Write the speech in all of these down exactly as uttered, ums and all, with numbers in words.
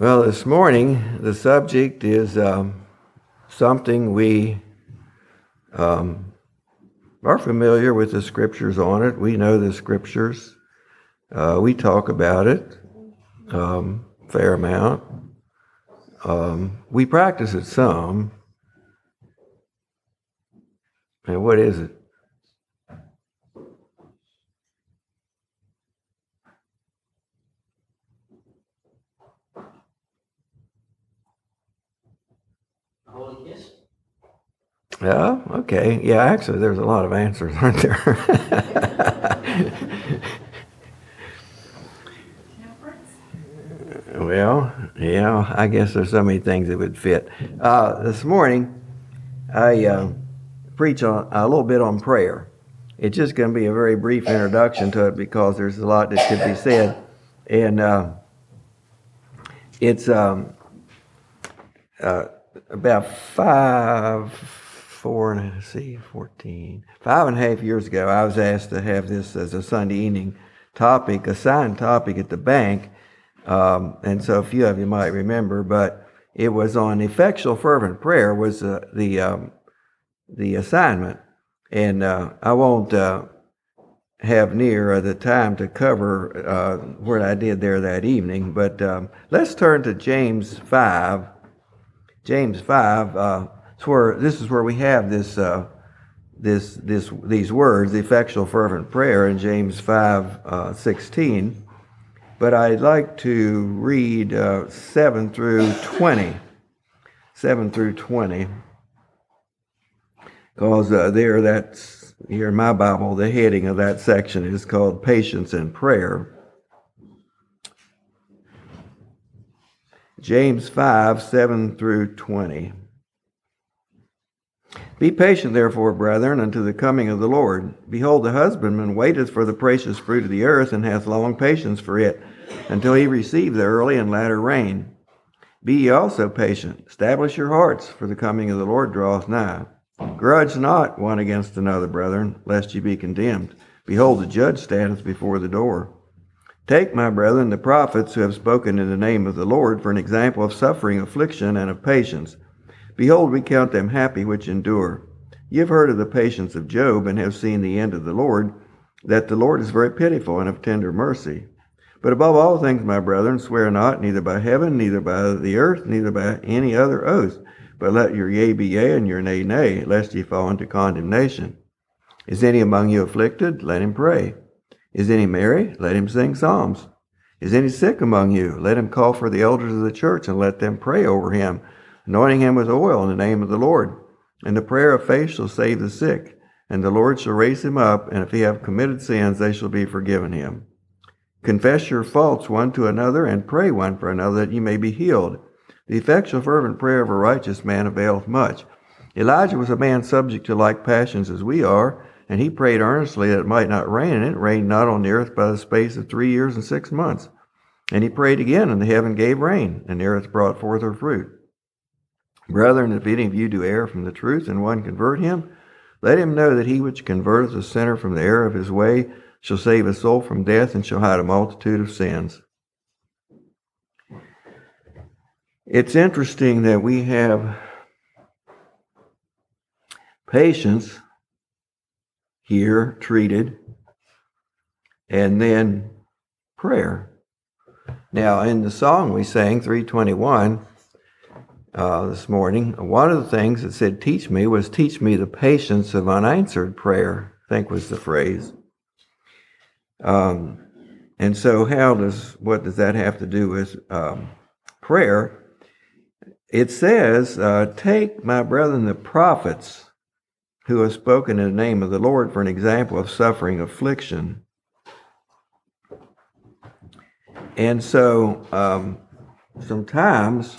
Well, this morning, the subject is um, something we um, are familiar with the Scriptures on it. We know the Scriptures. Uh, we talk about it um, a fair amount. Um, we practice it some. And what is it? Yeah, okay. Yeah, actually, there's a lot of answers, aren't there? Well, yeah, I guess there's so many things that would fit. Uh, this morning, I uh, preach on, a little bit on prayer. It's just going to be a very brief introduction to it because there's a lot that could be said. And uh, it's um, uh, about five, four, let's see, fourteen, five and a half years ago, I was asked to have this as a Sunday evening topic, assigned topic at the bank. Um, and so a few of you might remember, but it was on effectual fervent prayer was uh, the um, the assignment. And uh, I won't uh, have near the time to cover uh, what I did there that evening, but um, let's turn to James five. James five, uh, it's where, this is where we have this, uh, this, this, these words, the effectual fervent prayer in James five, uh, sixteen. But I'd like to read uh, seven through twenty, seven through twenty, because uh, there, that's here in my Bible. The heading of that section is called "Patience in Prayer." James five, seven through twenty. Be patient, therefore, brethren, unto the coming of the Lord. Behold, the husbandman waiteth for the precious fruit of the earth, and hath long patience for it, until he receive the early and latter rain. Be ye also patient. Establish your hearts, for the coming of the Lord draweth nigh. Grudge not one against another, brethren, lest ye be condemned. Behold, the judge standeth before the door. Take, my brethren, the prophets who have spoken in the name of the Lord for an example of suffering, affliction, and of patience. Behold, we count them happy which endure. Ye have heard of the patience of Job, and have seen the end of the Lord, that the Lord is very pitiful and of tender mercy. But above all things, my brethren, swear not, neither by heaven, neither by the earth, neither by any other oath, but let your yea be yea, and your nay nay, lest ye fall into condemnation. Is any among you afflicted? Let him pray. Is any merry? Let him sing psalms. Is any sick among you? Let him call for the elders of the church, and let them pray over him, anointing him with oil in the name of the Lord. And the prayer of faith shall save the sick, and the Lord shall raise him up, and if he have committed sins, they shall be forgiven him. Confess your faults one to another, and pray one for another, that ye may be healed. The effectual fervent prayer of a righteous man availeth much. Elijah was a man subject to like passions as we are, and he prayed earnestly that it might not rain, and it rained not on the earth by the space of three years and six months. And he prayed again, and the heaven gave rain, and the earth brought forth her fruit. Brethren, if any of you do err from the truth, and one convert him, let him know that he which converteth a sinner from the error of his way shall save his soul from death, and shall hide a multitude of sins. It's interesting that we have patience here treated, and then prayer. Now, in the song we sang, three twenty-one, uh, this morning, one of the things that said, teach me, was teach me the patience of unanswered prayer, I think was the phrase. Um, and so how does, what does that have to do with um, prayer? It says, uh, take, my brethren, the prophets who have spoken in the name of the Lord for an example of suffering affliction. And so um, sometimes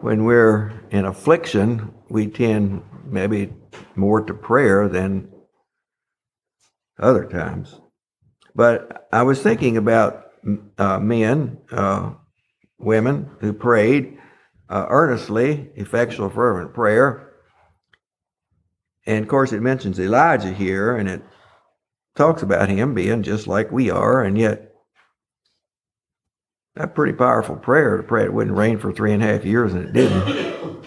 when we're in affliction, we tend maybe more to prayer than other times. But I was thinking about uh, men, uh, women who prayed uh, earnestly, effectual fervent prayer. And, of course, it mentions Elijah here, and it talks about him being just like we are, and yet That's a pretty powerful prayer, to pray it wouldn't rain for three and a half years, and it didn't.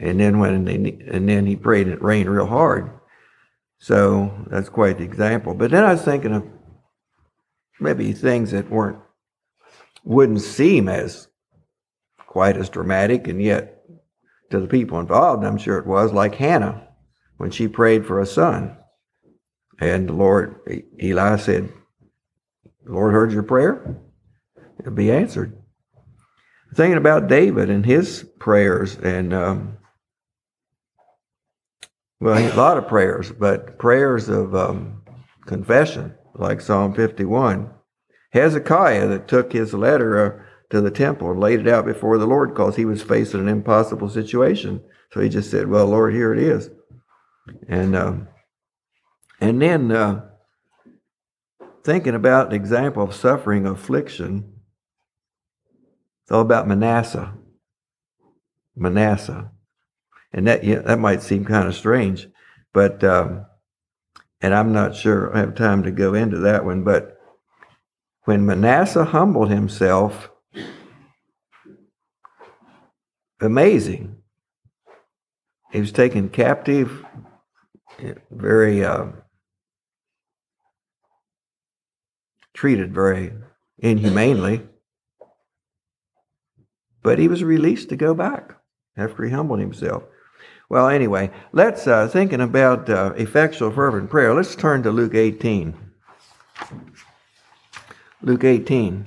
And then when they, and then he prayed and it rained real hard. So that's quite the example. But then I was thinking of maybe things that weren't wouldn't seem as quite as dramatic, and yet to the people involved, I'm sure it was, like Hannah, when she prayed for a son. And the Lord, Eli said, the Lord heard your prayer, it'll be answered. Thinking about David and his prayers, and um, well, a lot of prayers, but prayers of um, confession, like Psalm fifty-one. Hezekiah that took his letter uh, to the temple and laid it out before the Lord because he was facing an impossible situation. So he just said, well, Lord, here it is. And um, and then uh, thinking about the example of suffering, affliction, it's all about Manasseh. Manasseh. And that yeah, that might seem kind of strange, but, um, and I'm not sure I have time to go into that one, but when Manasseh humbled himself, amazing. He was taken captive, very, uh, treated very inhumanely, but he was released to go back after he humbled himself. Well, anyway, let's, uh, thinking about uh, effectual fervent prayer, let's turn to Luke eighteen. Luke eighteen.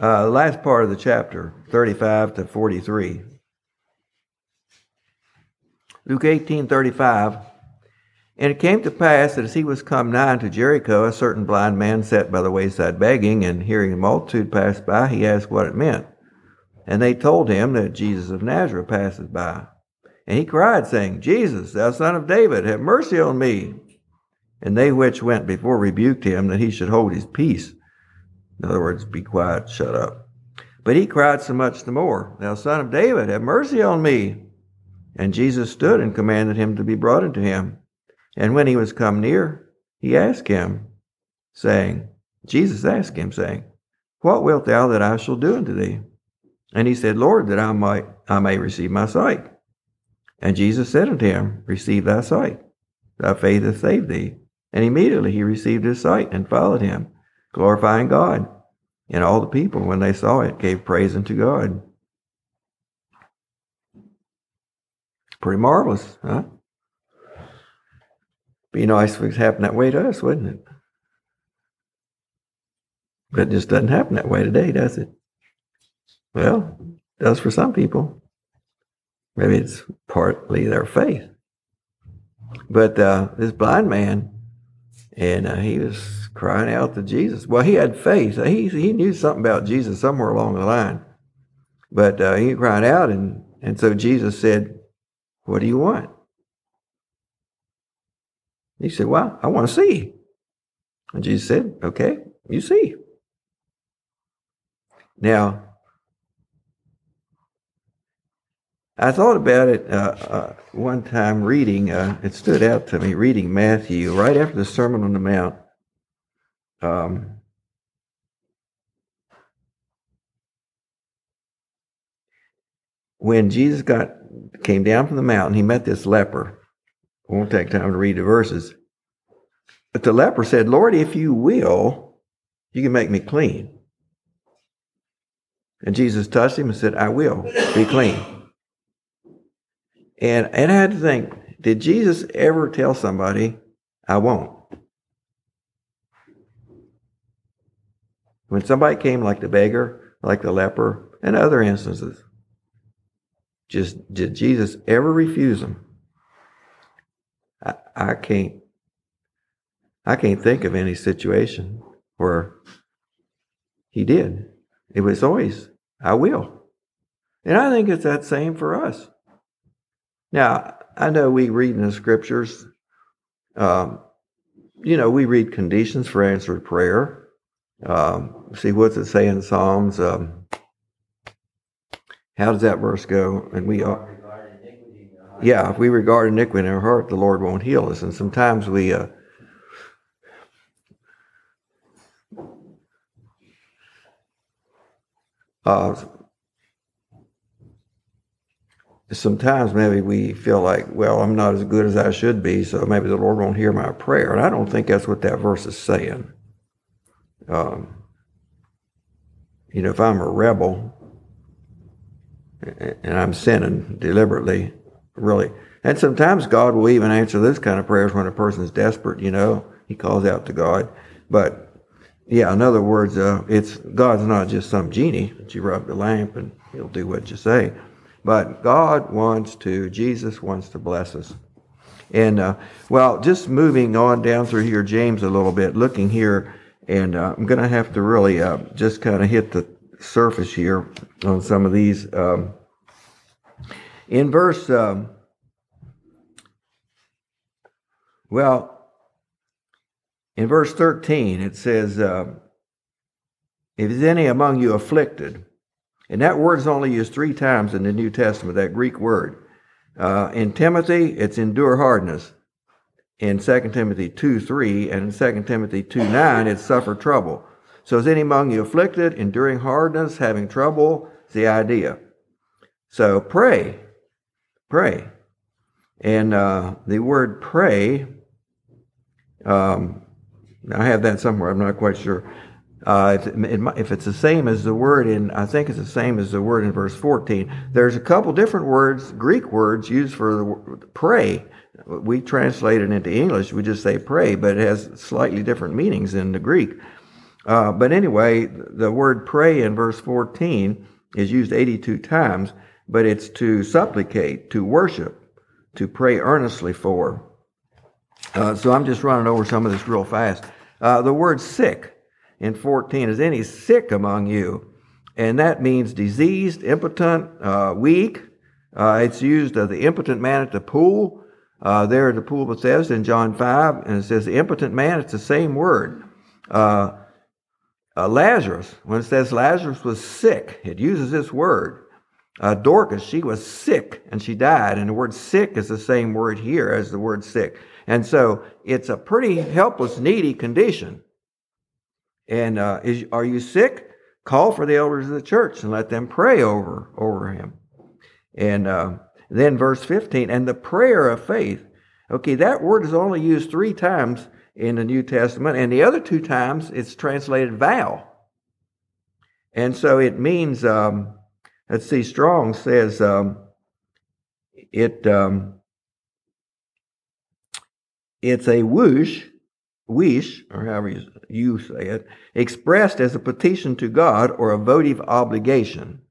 Uh, last part of the chapter, thirty-five to forty-three. Luke eighteen, thirty-five. And it came to pass that as he was come nigh unto Jericho, a certain blind man sat by the wayside begging, and hearing the multitude pass by, he asked what it meant. And they told him that Jesus of Nazareth passeth by. And he cried, saying, Jesus, thou son of David, have mercy on me. And they which went before rebuked him, that he should hold his peace. In other words, be quiet, shut up. But he cried so much the more, thou son of David, have mercy on me. And Jesus stood and commanded him to be brought unto him. And when he was come near, he asked him, saying, Jesus asked him, saying, what wilt thou that I shall do unto thee? And he said, Lord, that I might I may receive my sight. And Jesus said unto him, receive thy sight, thy faith hath saved thee. And immediately he received his sight and followed him, glorifying God. And all the people, when they saw it, gave praise unto God. Pretty marvelous, huh? Be nice if it happened that way to us, wouldn't it? But it just doesn't happen that way today, does it? Well, it does for some people. Maybe it's partly their faith. But uh, this blind man, and uh, he was crying out to Jesus. Well, he had faith. He he knew something about Jesus somewhere along the line. But uh, he cried out, and, and so Jesus said, what do you want? He said, well, I want to see. And Jesus said, okay, you see. Now, I thought about it uh, uh, one time reading, uh, it stood out to me, reading Matthew right after the Sermon on the Mount. Um, when Jesus got came down from the mountain, he met this leper. I won't take time to read the verses. But the leper said, Lord, if you will, you can make me clean. And Jesus touched him and said, I will be clean. And, and I had to think, did Jesus ever tell somebody, I won't? When somebody came like the beggar, like the leper, and other instances, just did Jesus ever refuse them? I, I can't. I can't think of any situation where he did. It was always, I will. And I think it's that same for us. Now, I know we read in the scriptures, um, you know, we read conditions for answered prayer. Uh, see, what's it say in Psalms? Um, how does that verse go? And we are. Yeah, if we regard iniquity in our heart, the Lord won't heal us. And sometimes we uh, uh, sometimes maybe we feel like, well, I'm not as good as I should be, so maybe the Lord won't hear my prayer. And I don't think that's what that verse is saying. Um, you know, if I'm a rebel and I'm sinning deliberately, really. And sometimes God will even answer those kind of prayers when a person's desperate, you know. He calls out to God. But, yeah, in other words, uh, it's God's not just some genie that you rub the lamp and he'll do what you say. But God wants to, Jesus wants to bless us. And, uh, well, just moving on down through here, James, a little bit, looking here, and uh, I'm going to have to really uh, just kind of hit the surface here on some of these. Um, In verse, um, well, in verse thirteen, it says, uh, if there's any among you afflicted, and that word is only used three times in the New Testament, that Greek word. Uh, in Timothy, it's endure hardness. In Second Timothy two three, and in Second Timothy two nine, it's suffer trouble. So is any among you afflicted, enduring hardness, having trouble, is the idea. So pray. Pray. And uh, the word pray, um, I have that somewhere, I'm not quite sure. Uh, if, it, if it's the same as the word in, I think it's the same as the word in verse fourteen. There's a couple different words, Greek words, used for the word pray. We translate it into English, we just say pray, but it has slightly different meanings in the Greek. Uh, but anyway, the word pray in verse fourteen is used eighty-two times. But it's to supplicate, to worship, to pray earnestly for. Uh, so I'm just running over some of this real fast. Uh, the word sick in fourteen is any sick among you. And that means diseased, impotent, uh, weak. Uh, it's used of the impotent man at the pool. Uh, there at the pool of Bethesda in John five. And it says the impotent man, it's the same word. Uh, uh, Lazarus, when it says Lazarus was sick, it uses this word. Uh, Dorcas, she was sick and she died. And the word sick is the same word here as the word sick. And so it's a pretty helpless, needy condition. And uh, is, are you sick? Call for the elders of the church and let them pray over, over him. And uh, then verse fifteen, and the prayer of faith. Okay, that word is only used three times in the New Testament. And the other two times it's translated vow. And so it means... Um, Let's see, Strong says um, it. Um, it's a whoosh, wish, or however you, you say it, expressed as a petition to God or a votive obligation.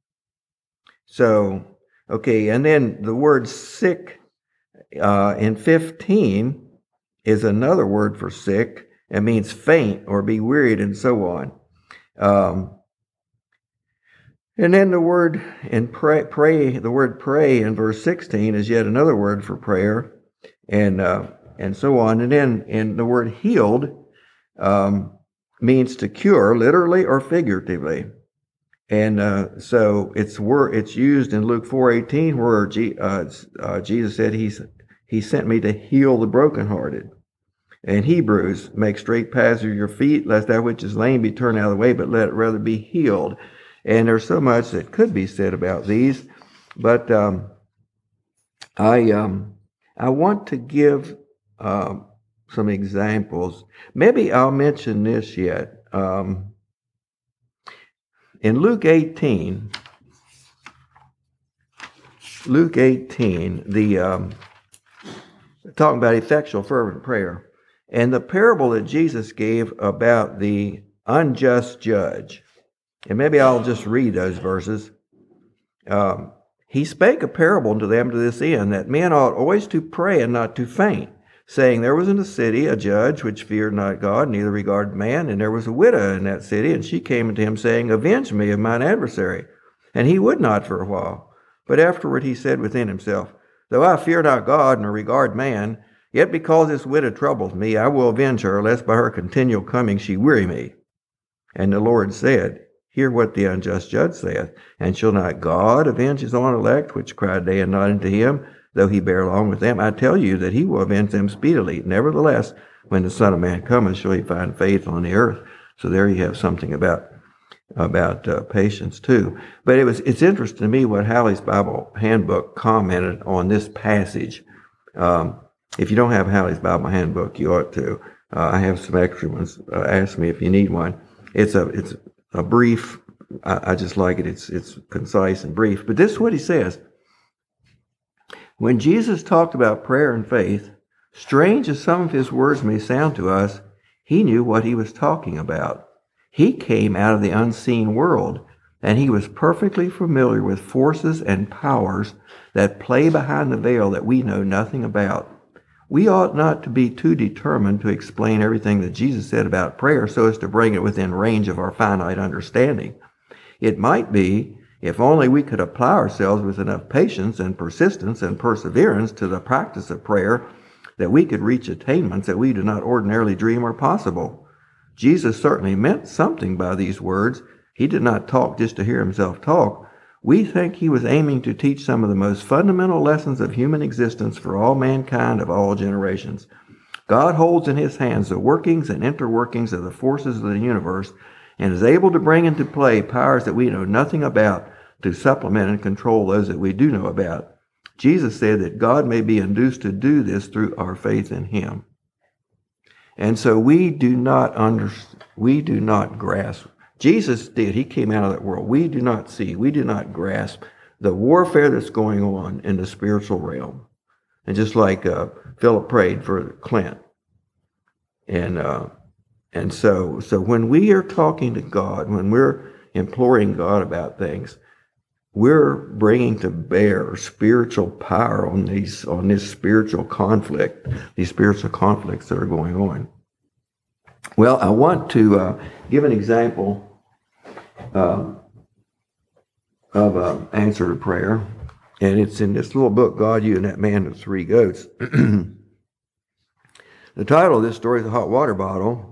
So, okay, and then the word sick uh, in fifteen is another word for sick. It means faint or be wearied and so on. Um And then the word and pray, pray, the word pray in verse sixteen is yet another word for prayer, and uh, and so on. And then and the word healed um, means to cure, literally or figuratively. And uh, so it's word it's used in Luke four eighteen, where G, uh, uh, Jesus said he he sent me to heal the brokenhearted. And Hebrews, make straight paths of your feet, lest that which is lame be turned out of the way, but let it rather be healed. And there's so much that could be said about these, but um, I um, I want to give uh, some examples. Maybe I'll mention this yet. Um, in Luke eighteen, Luke eighteen, the um, talking about effectual fervent prayer, and the parable that Jesus gave about the unjust judge. And maybe I'll just read those verses. Um, he spake a parable unto them to this end, that men ought always to pray and not to faint, saying, there was in the city a judge which feared not God, neither regarded man, and there was a widow in that city, and she came unto him, saying, avenge me of mine adversary. And he would not for a while. But afterward he said within himself, though I fear not God, nor regard man, yet because this widow troubles me, I will avenge her, lest by her continual coming she weary me. And the Lord said, hear what the unjust judge saith, and shall not God avenge his own elect, which cry day and night unto him, though he bear long with them? I tell you that he will avenge them speedily. Nevertheless, when the Son of Man cometh, shall he find faith on the earth? So there you have something about about uh, patience too. But it was it's interesting to me what Halley's Bible Handbook commented on this passage. Um, if you don't have Halley's Bible Handbook, you ought to. Uh, I have some extra ones. Uh, ask me if you need one. It's a it's a brief. I, I just like it. It's it's concise and brief. But this is what he says. When Jesus talked about prayer and faith, strange as some of his words may sound to us, he knew what he was talking about. He came out of the unseen world, and he was perfectly familiar with forces and powers that play behind the veil that we know nothing about. We ought not to be too determined to explain everything that Jesus said about prayer so as to bring it within range of our finite understanding. It might be, if only we could apply ourselves with enough patience and persistence and perseverance to the practice of prayer, that we could reach attainments that we do not ordinarily dream are possible. Jesus certainly meant something by these words. He did not talk just to hear himself talk. We think he was aiming to teach some of the most fundamental lessons of human existence for all mankind of all generations. God holds in his hands the workings and interworkings of the forces of the universe, and is able to bring into play powers that we know nothing about to supplement and control those that we do know about. Jesus said that God may be induced to do this through our faith in him. And so we do not under, we do not grasp. Jesus did. He came out of that world. We do not see. We do not grasp the warfare that's going on in the spiritual realm. And just like uh, Philip prayed for Clint. And... Uh, And so so when we are talking to God, when we're imploring God about things, we're bringing to bear spiritual power on these on this spiritual conflict, these spiritual conflicts that are going on. Well, I want to uh, give an example uh, of an answer to prayer. And it's in this little book, God, You, and That Man with Three Goats. The title of this story is The Hot Water Bottle.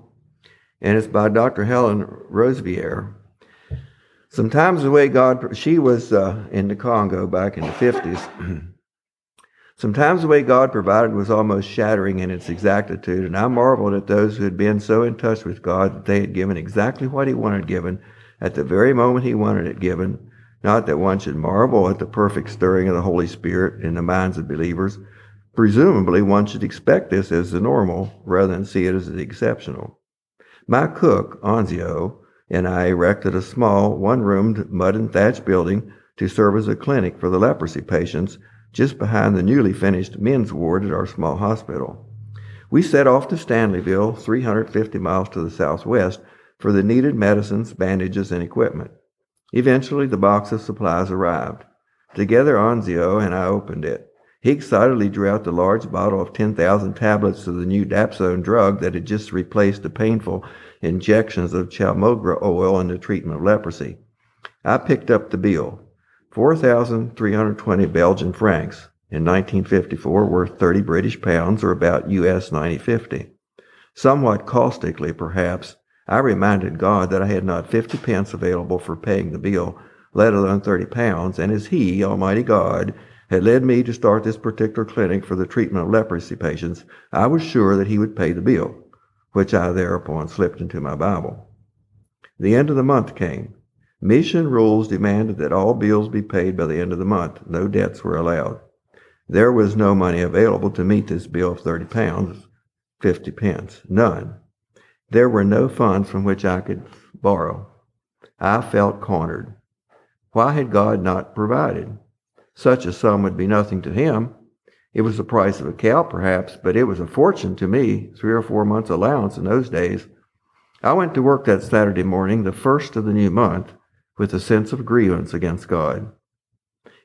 And it's by Doctor Helen Roseveare. Sometimes the way God... She was uh, in the Congo back in the fifties. Sometimes the way God provided was almost shattering in its exactitude, and I marveled at those who had been so in touch with God that they had given exactly what he wanted given at the very moment he wanted it given. Not that one should marvel at the perfect stirring of the Holy Spirit in the minds of believers. Presumably, one should expect this as the normal rather than see it as the exceptional. My cook, Anzio, and I erected a small, one-roomed, mud and thatch building to serve as a clinic for the leprosy patients just behind the newly finished men's ward at our small hospital. We set off to Stanleyville, three hundred fifty miles to the southwest, for the needed medicines, bandages, and equipment. Eventually, the box of supplies arrived. Together, Anzio and I opened it. He excitedly drew out the large bottle of ten thousand tablets of the new Dapsone drug that had just replaced the painful injections of Chaulmoogra oil in the treatment of leprosy. I picked up the bill, four thousand three hundred twenty Belgian francs, in nineteen fifty-four worth thirty British pounds, or about U S ninety fifty. Somewhat caustically, perhaps, I reminded God that I had not fifty pence available for paying the bill, let alone thirty pounds, and as he, Almighty God, had led me to start this particular clinic for the treatment of leprosy patients, I was sure that he would pay the bill, which I thereupon slipped into my Bible. The end of the month came. Mission rules demanded that all bills be paid by the end of the month. No debts were allowed. There was no money available to meet this bill of thirty pounds, fifty pence. None. There were no funds from which I could borrow. I felt cornered. Why had God not provided? Such a sum would be nothing to him. It was the price of a cow, perhaps, but it was a fortune to me, three or four months' allowance in those days. I went to work that Saturday morning, the first of the new month, with a sense of grievance against God.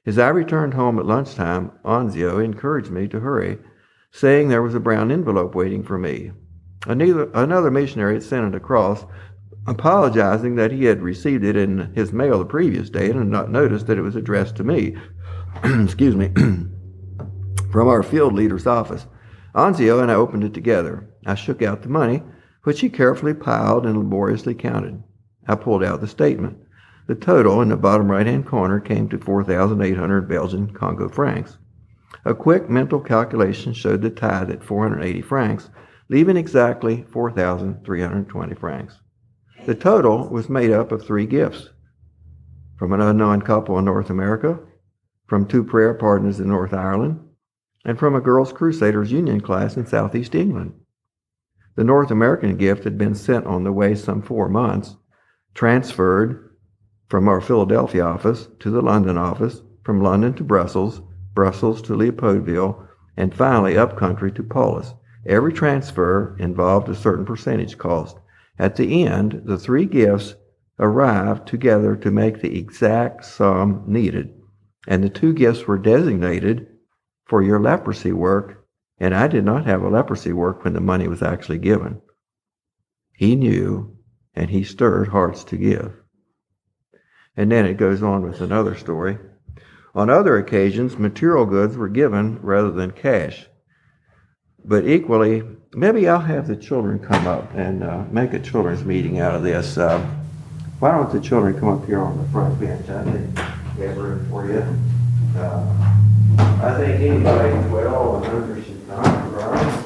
As I returned home at lunchtime, Anzio encouraged me to hurry, saying there was a brown envelope waiting for me. Another missionary had sent it across, apologizing that he had received it in his mail the previous day and had not noticed that it was addressed to me. Excuse me, from our field leader's office. Anzio and I opened it together. I shook out the money, which he carefully piled and laboriously counted. I pulled out the statement. The total in the bottom right-hand corner came to four thousand eight hundred Belgian Congo francs. A quick mental calculation showed the tithe at four hundred eighty francs, leaving exactly four thousand three hundred twenty francs. The total was made up of three gifts: from an unknown couple in North America, from two prayer partners in North Ireland, and from a Girls' Crusaders Union class in Southeast England. The North American gift had been sent on the way some four months, transferred from our Philadelphia office to the London office, from London to Brussels, Brussels to Leopoldville, and finally up country to Paulus. Every transfer involved a certain percentage cost. At the end, the three gifts arrived together to make the exact sum needed, and the two gifts were designated for your leprosy work, and I did not have a leprosy work when the money was actually given. He knew, and he stirred hearts to give. And then it goes on with another story. On other occasions, material goods were given rather than cash. But equally, maybe I'll have the children come up and uh, make a children's meeting out of this. Uh, why don't the children come up here on the front bench? I think we have room for you. Uh, I think anybody twelve and under should not arrive.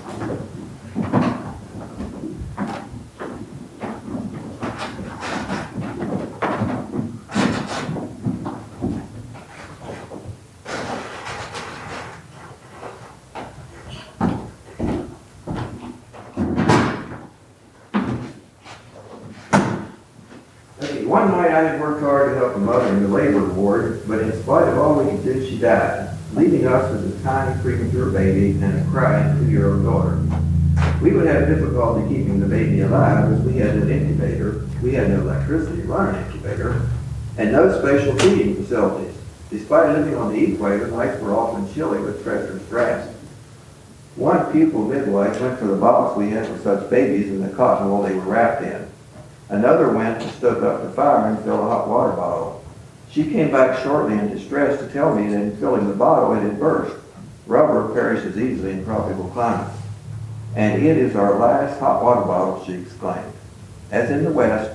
One night I had worked hard to help a mother in the labor ward, but in spite of all we could do, she died, leaving us with a tiny premature baby and a crying two-year-old daughter. We would have difficulty keeping the baby alive as we had an incubator, we had no electricity to run an incubator, and no spatial feeding facilities. Despite living on the equator, nights were often chilly with treacherous drafts. One pupil midwife went for the box we had for such babies and the cotton wool they were wrapped in. Another went and stoked up the fire and filled a hot water bottle. She came back shortly in distress to tell me that in filling the bottle it had burst. Rubber perishes easily in tropical climates. "And it is our last hot water bottle," she exclaimed. As in the West,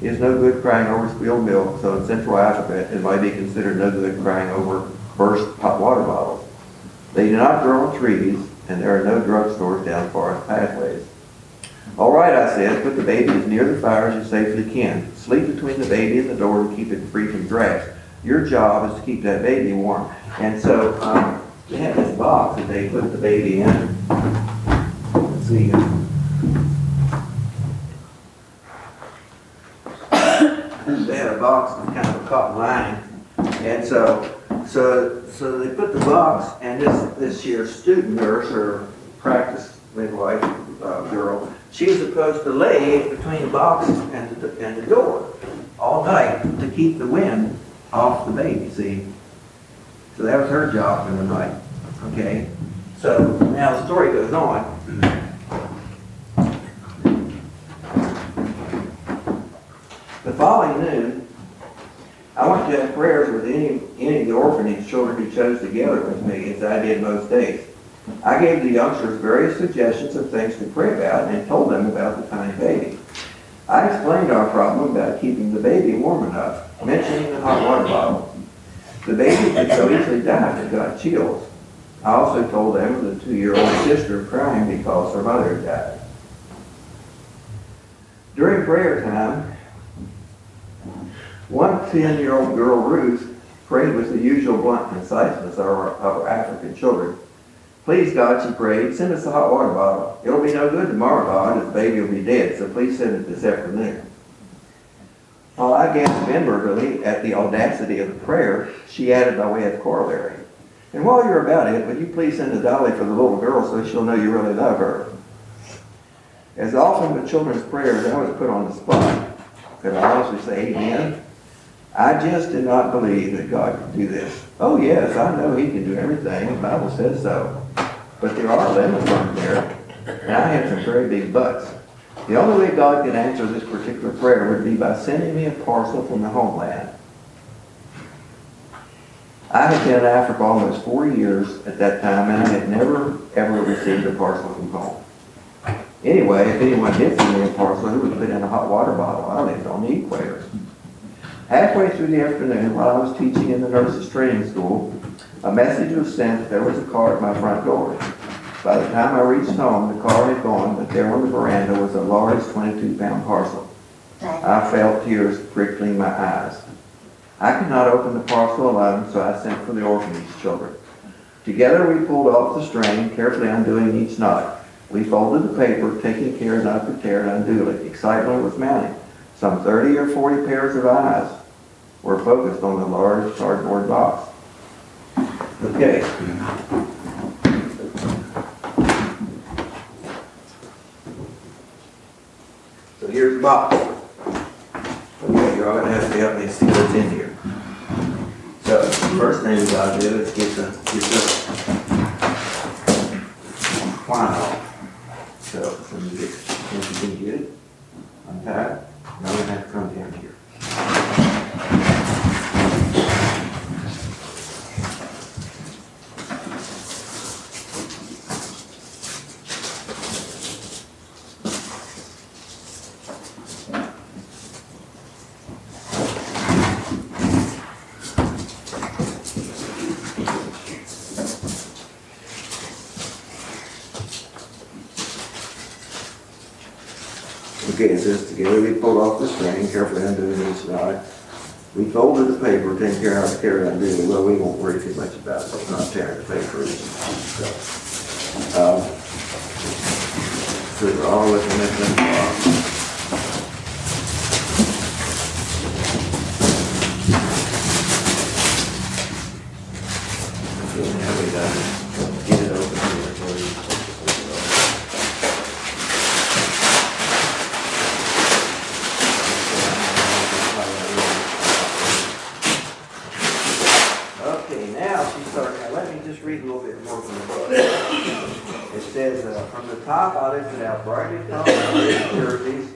it is no good crying over spilled milk, so in Central Africa it might be considered no good crying over burst hot water bottles. They do not grow on trees, and there are no drugstores down forest pathways. "All right," I said, "put the baby as near the fire as you safely can. Sleep between the baby and the door to keep it free from drafts. Your job is to keep that baby warm." And so um, they had this box that they put the baby in. Let's see. They had a box with kind of a cotton lining. And so so, so they put the box, and this, this year's student nurse or practice midwife uh, girl, she was supposed to lay it between the box and the, and the door all night to keep the wind off the baby, see? So that was her job for the night, okay? So now the story goes on. The following noon, I went to have prayers with any, any of the orphanage children who chose to gather with me, as I did most days. I gave the youngsters various suggestions of things to pray about and told them about the tiny baby. I explained our problem about keeping the baby warm enough, mentioning the hot water bottle. The baby could so easily die if it got chills. I also told them of the two-year-old sister crying because her mother had died. During prayer time, one ten-year-old girl, Ruth, prayed with the usual blunt conciseness of our, of our African children. "Please, God," she prayed, "send us a hot water bottle. It'll be no good tomorrow, God, as the baby will be dead, so please send it this afternoon." While I gasped inwardly at the audacity of the prayer, she added by way of corollary, "And while you're about it, would you please send a dolly for the little girl so she'll know you really love her?" As often with children's prayers, I was put on the spot. Could I honestly say amen? I just did not believe that God could do this. Oh yes, I know He can do everything. The Bible says so. But there are limits on there, and I had some very big buts. The only way God could answer this particular prayer would be by sending me a parcel from the homeland. I had been in Africa almost four years at that time, and I had never, ever received a parcel from home. Anyway, if anyone did see any parcel, who would put in a hot water bottle? I lived on the equator. Halfway through the afternoon, while I was teaching in the nurses' training school, a message was sent that there was a car at my front door. By the time I reached home, the car had gone, but there on the veranda was a large twenty-two pound parcel. I felt tears prickling my eyes. I could not open the parcel alone, so I sent for the orphanage children. Together we pulled off the string, carefully undoing each knot. We folded the paper, taking care not to tear it unduly. Excitement was mounting. Some thirty or forty pairs of eyes were focused on the large cardboard box. Okay. So here's the box. Okay, you're all going to have to help me see what's in here. So the first thing we got to do is get the, get the twine off. So let me get it. You can get it. Untie it. Now we have to come down here. Carefully undoing each knot. We folded the paper, taking care how to carry it unduly. Well, we won't worry too much about it. It's not tearing the paper. So, um, so we're all looking at them. Okay, now we got it. Get it open here for you. Top, I lifted out brightly colored jerseys.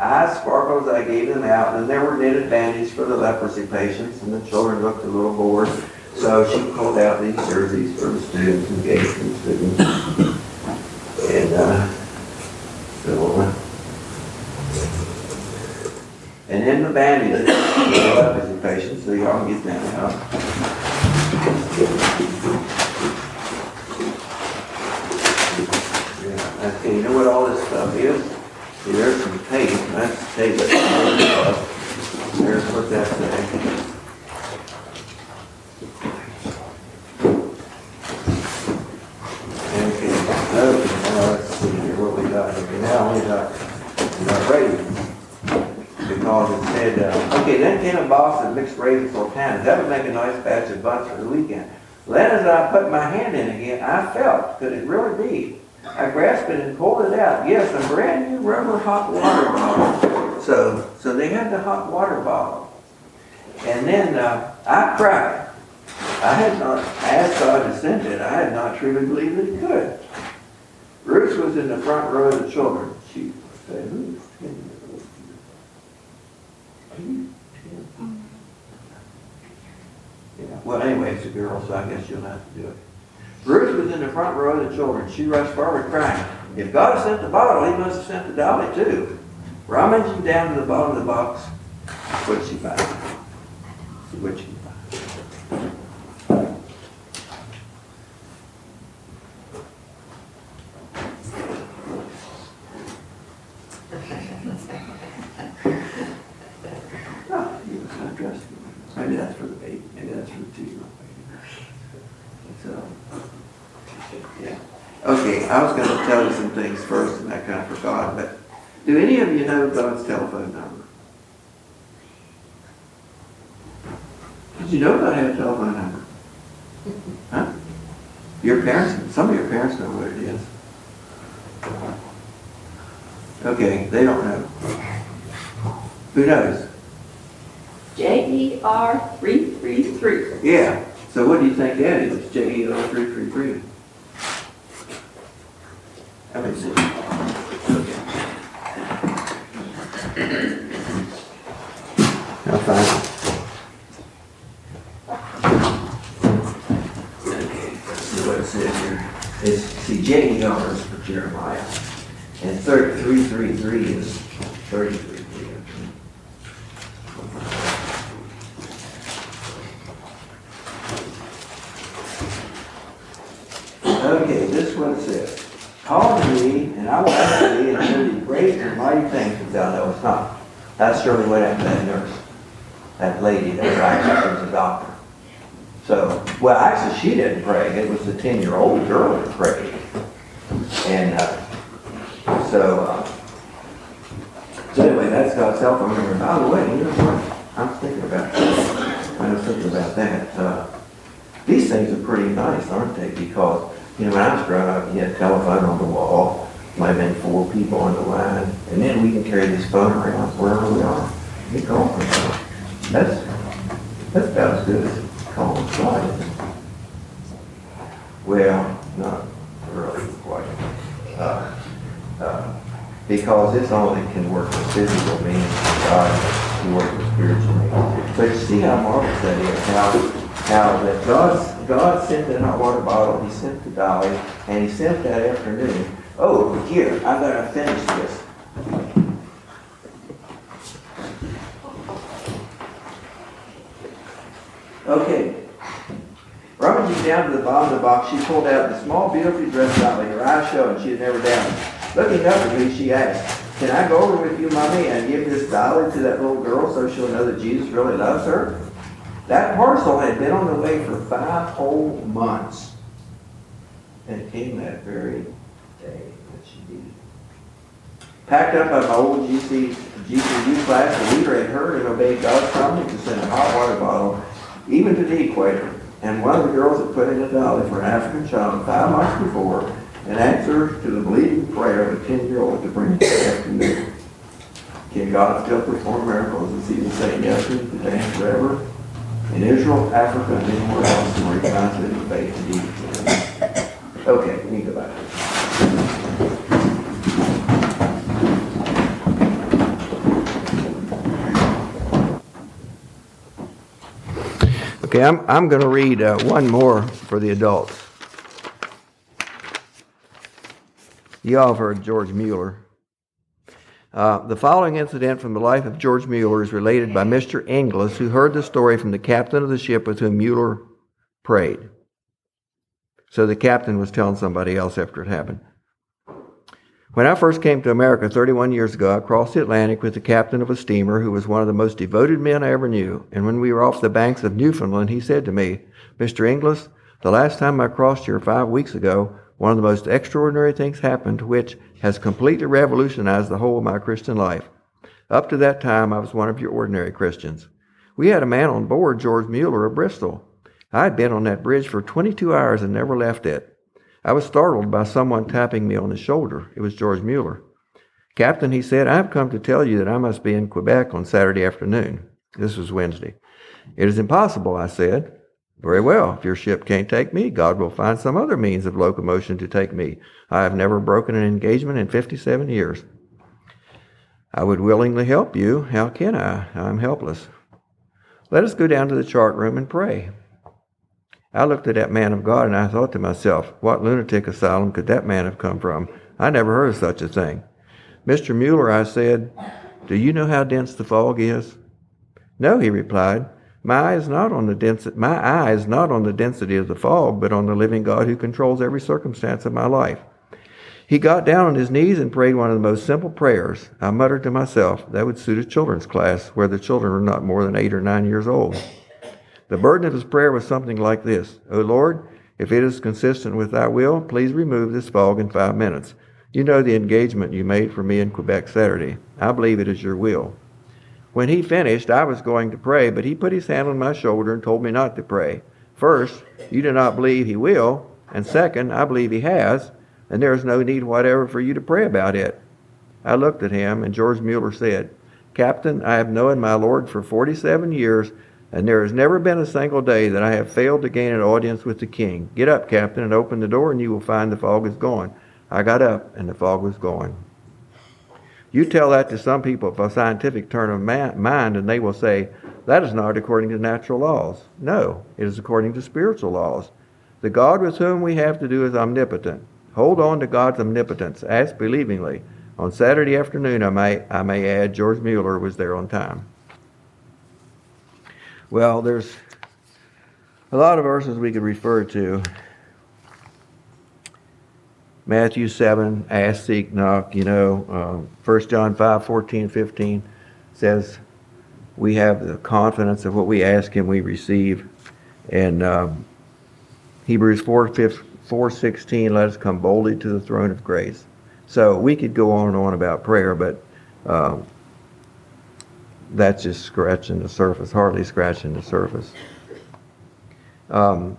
Eyes sparkled as I gave them out, and there were knitted bandages for the leprosy patients, and the children looked a little bored. So she pulled out these jerseys for the students and gave them to students. And uh, so, uh, and in the bandages for the leprosy patients, so y'all can get them out. Okay, you know what all this stuff is? See, there's some tape. That's tape. There's what that's saying. Okay, okay, now let's see here what we got here. Now we got, we got raisins. Because it said, uh, okay, then came a box of mixed raisins or tannins. That would make a nice batch of buns for the weekend. Then as I put my hand in again, I felt, could it really be? I grasped it and pulled it out. Yes, a brand new rubber hot water bottle. So, so they had the hot water bottle. And then uh, I cried. I had not asked God to send it. I had not truly believed that He could. Ruth was in the front row of the children. She said, "Who's ten years old?" Yeah. Well, anyway, it's a girl, so I guess you'll have to do it. Ruth was in the front row of the children. She rushed forward crying, "If God sent the bottle, He must have sent the dolly too." Rummaging down to the bottom of the box, what'd she find? What'd she find? Oh, he was not dressed. Maybe that's for the baby. Maybe that's for the two-year-old baby. So. Yeah. Okay, I was going to tell you some things first, and I kind of forgot, but do any of you know God's telephone number? Did you know God had a telephone number? Huh? Your parents, some of your parents know what it is. Okay, they don't know. Who knows? J E R three three three. Yeah, so what do you think that is, J E R three three three? Let me see. Okay. I'll find it. Okay, let's see what it says here. It's, see, J E R is for Jeremiah, and thirty this, call to me, and I will answer thee, and show thee great and mighty things that thou knowest not. That's certainly what happened to that nurse, that lady that actually was a doctor. So, well, actually, she didn't pray. It was the ten-year-old girl that prayed. And uh, so, uh, so anyway, that's God's help. I remember, by the way, you know what? I'm thinking about that. I was thinking about that. Uh, these things are pretty nice, aren't they? Because, you know, when I was growing up, you had a telephone on the wall. Might have been four people on the line, and then we can carry this phone around wherever we are. We call for phone. That's that's about as good as calling flight. Well, not really quite. Uh, uh, because it's only can work with physical means, God can work with spiritual means. So you see how marvelous that is. How Now, that God, God sent the hot water bottle, He sent the dolly, and He sent that afternoon. Oh, here, I've got to finish this. Okay. Rummaging down to the bottom of the box, she pulled out the small, beautifully dressed dolly, her eyes showing she had never doubted. Looking up at me, she asked, "Can I go over with you, Mommy, and give this dolly to that little girl so she'll know that Jesus really loves her?" That parcel had been on the way for five whole months. And it came that very day that she needed it. Packed up by my old G C U class, the leader had heard and obeyed God's promise to send a hot water bottle, even to the equator. And one of the girls had put in a dolly for an African child five months before, in answer to the believing prayer of a ten-year-old to bring it that afternoon. Can God still perform miracles? Is He the same yesterday, today, and forever? In Israel, Africa, and anywhere else where he finds it in faith and deed. Okay, we need to go back. Okay, I'm I'm going to read uh, one more for the adults. You all have heard George Mueller. Uh, the following incident from the life of George Mueller is related by Mister Inglis, who heard the story from the captain of the ship with whom Mueller prayed. So the captain was telling somebody else after it happened. When I first came to America thirty-one years ago, I crossed the Atlantic with the captain of a steamer who was one of the most devoted men I ever knew. And when we were off the banks of Newfoundland, he said to me, "Mister Inglis, the last time I crossed here five weeks ago, one of the most extraordinary things happened which has completely revolutionized the whole of my Christian life. Up to that time, I was one of your ordinary Christians. We had a man on board, George Mueller of Bristol. I had been on that bridge for twenty-two hours and never left it. I was startled by someone tapping me on the shoulder. It was George Mueller. 'Captain,' he said, 'I have come to tell you that I must be in Quebec on Saturday afternoon.'" This was Wednesday. "'It is impossible,' I said. "'Very well. If your ship can't take me, God will find some other means of locomotion to take me. I have never broken an engagement in fifty-seven years. I would willingly help you. How can I? I am helpless. Let us go down to the chart room and pray.' I looked at that man of God, and I thought to myself, what lunatic asylum could that man have come from? I never heard of such a thing. 'Mister Mueller,' I said, 'do you know how dense the fog is?' 'No,' he replied. My eye, is not on the densi- my eye is not on the density of the fog, but on the living God who controls every circumstance of my life.' He got down on his knees and prayed one of the most simple prayers. I muttered to myself, that would suit a children's class, where the children are not more than eight or nine years old. The burden of his prayer was something like this: 'O Lord, if it is consistent with thy will, please remove this fog in five minutes. You know the engagement you made for me in Quebec Saturday. I believe it is your will.' When he finished, I was going to pray, but he put his hand on my shoulder and told me not to pray. First, you do not believe he will, and second, I believe he has, and there is no need whatever for you to pray about it." I looked at him, and George Mueller said, "Captain, I have known my Lord for forty-seven years, and there has never been a single day that I have failed to gain an audience with the King. Get up, Captain, and open the door, and you will find the fog is gone." I got up, and the fog was gone. You tell that to some people of a scientific turn of ma- mind, and they will say, that is not according to natural laws. No, it is according to spiritual laws. The God with whom we have to do is omnipotent. Hold on to God's omnipotence. Ask believingly. On Saturday afternoon, I may, I may add, George Mueller was there on time. Well, there's a lot of verses we could refer to. Matthew seven, ask, seek, knock, you know. Um, First John five, fourteen, fifteen says we have the confidence of what we ask and we receive. And um, Hebrews four, sixteen, let us come boldly to the throne of grace. So we could go on and on about prayer, but um, that's just scratching the surface, hardly scratching the surface. Um,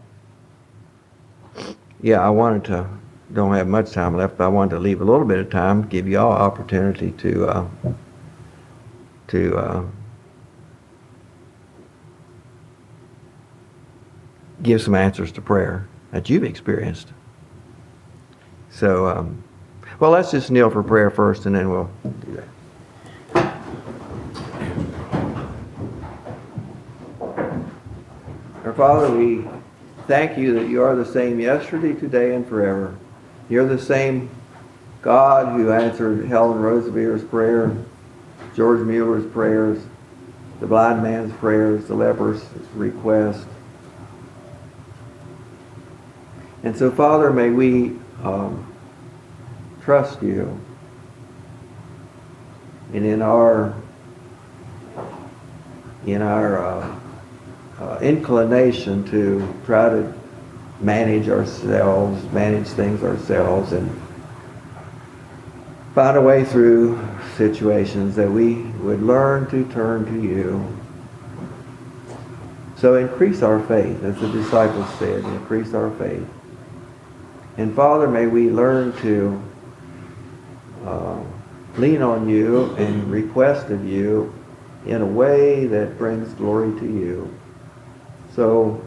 yeah, I wanted to, don't have much time left, but I wanted to leave a little bit of time, give you all opportunity to, uh, to uh, give some answers to prayer that you've experienced. So, um, well, let's just kneel for prayer first, and then we'll do that. Our Father, we thank you that you are the same yesterday, today, and forever. You're the same God who answered Helen Roseveare's prayer, George Mueller's prayers, the blind man's prayers, the leper's request. And so, Father, may we um, trust you, and in our in our uh, Uh, inclination to try to manage ourselves, manage things ourselves, and find a way through situations, that we would learn to turn to you. So increase our faith, as the disciples said, increase our faith. And Father, may we learn to uh, lean on you and request of you in a way that brings glory to you. So,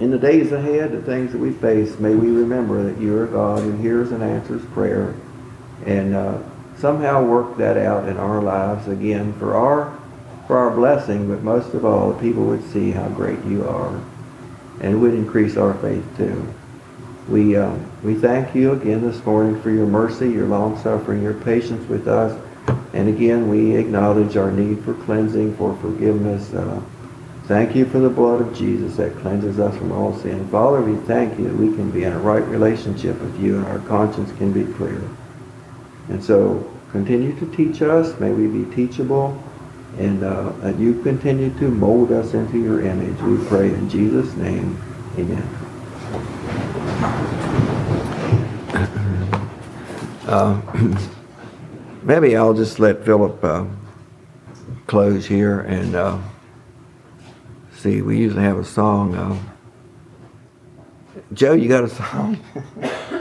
in the days ahead, the things that we face, may we remember that you are God who hears and answers prayer, and uh, somehow work that out in our lives again for our for our blessing, but most of all, the people would see how great you are, and would increase our faith too. We uh, we thank you again this morning for your mercy, your long suffering, your patience with us, and again we acknowledge our need for cleansing, for forgiveness. Uh, Thank you for the blood of Jesus that cleanses us from all sin. Father, we thank you that we can be in a right relationship with you, and our conscience can be clear. And so, continue to teach us. May we be teachable, and uh, that you continue to mold us into your image. We pray in Jesus' name. Amen. Uh, maybe I'll just let Philip uh, close here, and... Uh, See, we usually have a song. Uh, Joe, you got a song?